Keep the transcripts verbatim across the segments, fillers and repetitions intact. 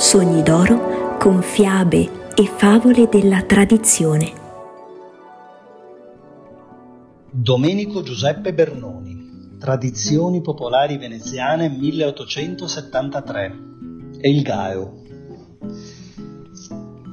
Sogni d'oro con fiabe e favole della tradizione. Domenico Giuseppe Bernoni, Tradizioni popolari veneziane milleottocentosettantatré. El gao.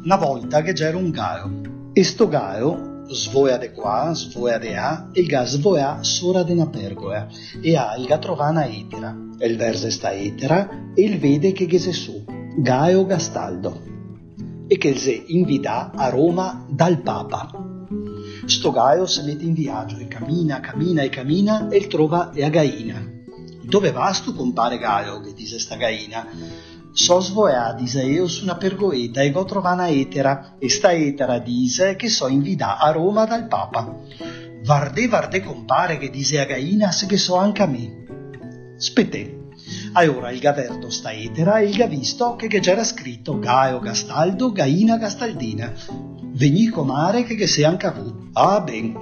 Una volta che c'era un gao, e sto gao svoea de qua, svoea de a, il ga svoea sora de una pergola, e a il ga trova una etera, e il verse sta etera, e il vede che gese su, gao gastaldo, e che se invita a Roma dal Papa. Sto gao se mette in viaggio, e cammina, cammina e cammina, e il trova la gaina. Dove vas tu, compare gao, che disse sta gaina? So svoea dise io su una pergoeta e vo trovana etera, e sta etera dise che so invida a Roma dal Papa. Varde varde compare che dise a gaina se che so anche a me. Spetè. A ora il gaverdo sta etera e il gavisto che che c'era scritto Gaio Gastaldo, gaina Gastaldina. Vegni comare che che se anche a voi. Ah ben.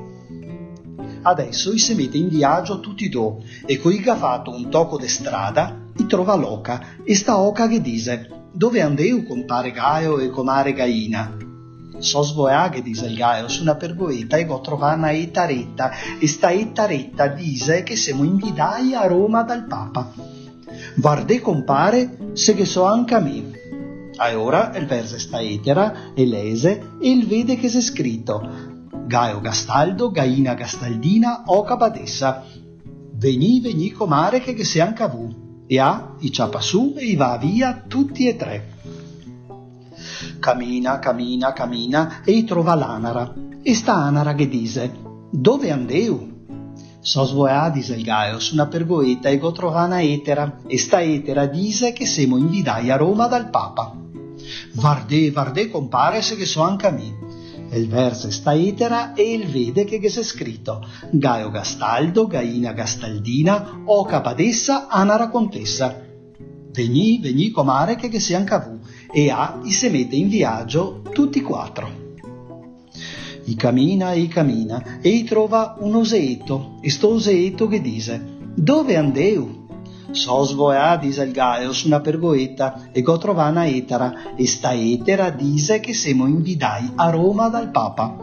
Adesso i se mette in viaggio tutti do, e coi che ha fatto un tocco de strada, i trova l'oca, e sta oca che dise: dove andeu, compare Gaio e comare Gaina? So svoea che dise il Gaio su una pergoeta e go trova una etaretta, e sta etaretta dise che siamo invidai a Roma dal Papa. Varde compare se che so anche a me. A ora il verse sta etera e lese, e il vede che se scritto Gaio Gastaldo, Gaina Gastaldina, oca badessa. Veni, veni comare che che se anche a voi. E ha i ciapa su e i va via tutti e tre. Cammina, cammina, cammina e i trova l'anara, e sta anara che dise: dove andeu? So svoea dise il Gaio su una pergoeta e go trova una etera, e sta etera dise che semo invidai a Roma dal Papa. Varde, varde compare se che so anche a me. Il verse sta etera e il vede che che se scritto Gaio Gastaldo, Gaina Gastaldina, oca badessa, anara contessa. Vegni, vegni comare che che se anche a voi. E a i se mette in viaggio tutti quattro. I cammina e i cammina e i trova un oseetto, e sto oseetto che dise: dove andeu? So svoea dise il Gaio su una pergoeta e go trova una etera, e sta etera dise che semo invidai a Roma dal Papa.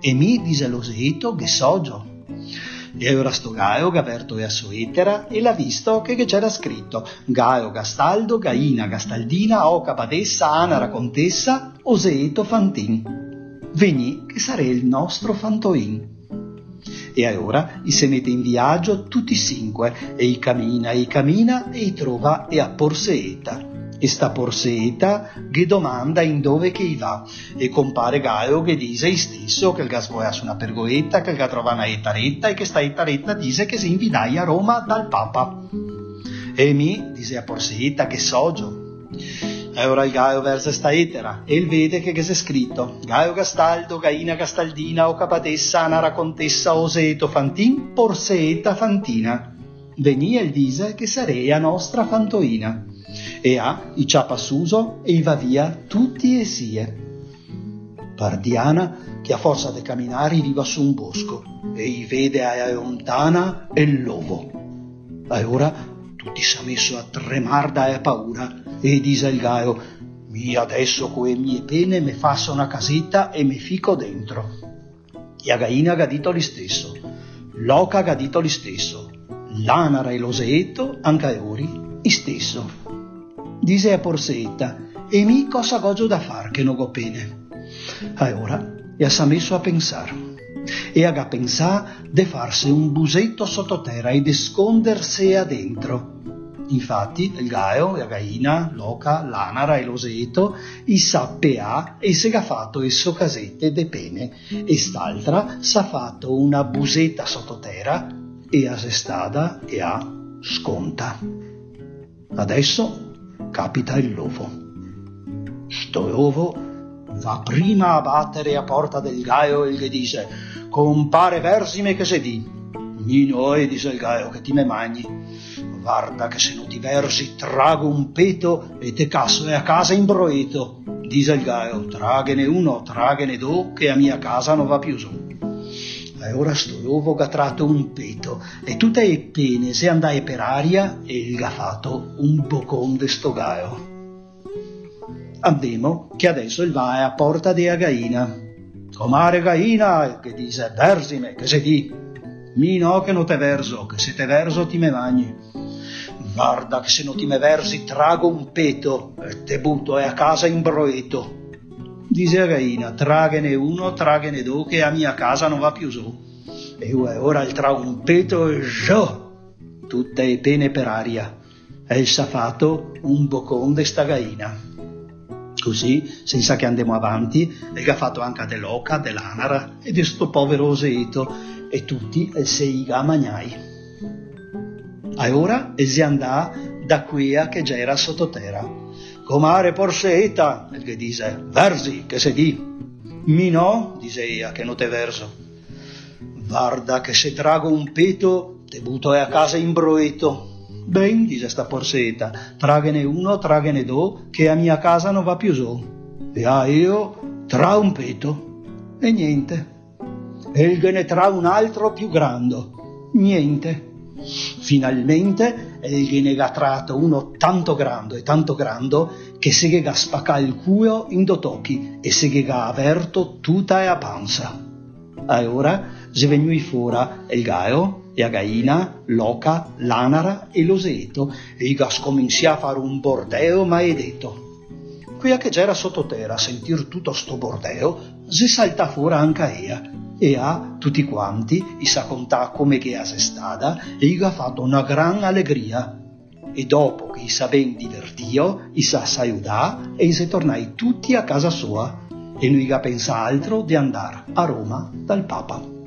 E mi dise l'oseto che sogio. E ora sto Gaio che aperto la sua etera e l'ha visto che, che c'era scritto Gaio Gastaldo, Gaina Gastaldina, oca badessa, anara contessa, oseto fantin. Veni che sarà il nostro fantoin. E allora i se mette in viaggio tutti cinque, e i cammina, e i cammina, e i trova e a Porseeta. E sta Porseeta che domanda in dove che i va, e compare Gaio che dise i stesso che il gasvoea su una pergoetta, che il ga trova una etaretta, e che sta etaretta dise che si invidai a Roma dal Papa. E mi dise a Porseeta che sogio. E ora il Gaio versa sta etera, e il vede che che se scritto Gaio Gastaldo, Gaina Gastaldina, oca badessa, anara contessa, oseto fantin, porseeta fantina. Venia il dise che sarea nostra fantoina. E ha i ciapa suso e i va via tutti e sie. Pardiana che a forza de camminare viva su un bosco, e i vede a lontana e l'ovo. E ora tutti s'ha messo a tremarda e a paura, e dise il Gaio: mi adesso coe mie pene me fasso una casetta e me fico dentro. E a Gaina ha dito lo stesso, l'oca ha dito lo stesso, l'anara e l'oseetto anche ori lo stesso. Dise a Porseetta: e mi cosa gogio da far che non go pene? E ora e s'ha messo a pensar, e ha pensà de farsi un busetto sottoterra e de scondersi a dentro. Infatti il Gaio, la Gaina, l'oca, l'anara e l'oseto i sappea e se ga fatto e so casette de pene, e st'altra s'ha fatto una busetta sottoterra e a se stada e a sconta. Adesso capita il lovo. Sto lovo va prima a battere a porta del Gaio e gli dice: compare versime che se di. Nino, e disse il Gaio, che ti me magni. Guarda che se non ti versi trago un peto e te casso e a casa in broeto. Dise il Gaio: traghene uno, traghene due, che a mia casa non va più su. E ora sto lovo ga tratto un peto e tutte e pene se andai per aria e il ga fatto un boccon de sto Gaio. Andemo che adesso il va è a porta dea Gaina. Comare Gaina, che dice, versime, che se di? Mi no che non te verso, che se te verso ti me magni. Guarda che se non ti me versi trago un peto e te butto e a casa in broeto. Dice Gaina, traghene uno, traghene due, che a mia casa non va più so. E ora il trago un peto e giò, tutte e pene per aria. E il safato un boccon de sta Gaina. Così, senza che andiamo avanti, e che ha fatto anche dell'oca, dell'anara e di sto povero Oseto, e tutti e seiga magnai. E ora e si andà da qui a che c'era sottoterra. Comare porseta, e che dice, versi, che se di? Mi no, diceia, che non te verso. Guarda che se trago un peto, te butto a casa in broeto. Ben, dice sta porseta, traghene uno, traghene due, che a mia casa non va più so. E a ah, io tra un peto, e niente. E che ne tra un altro più grande, niente. Finalmente, e che ne ha tratto uno tanto grande e tanto grande, che se che ha spaccato il culo in due tocchi, e se che ha aperto tutta la panza. E ora, se venui fuori El gao, e a Gaina, l'oca, l'anara e l'oseto, e gas comincia a fare un bordeo maledetto. Qui a che c'era sottoterra, a sentir tutto sto bordeo, si salta fuori anche ea, e a tutti quanti, i sa contà come che a se stada, e gli ha fatto una gran allegria. E dopo che i sa ben divertio, i sa s'aiudà, e i se tornai tutti a casa sua, e lui ha pensato altro di andare a Roma dal Papa.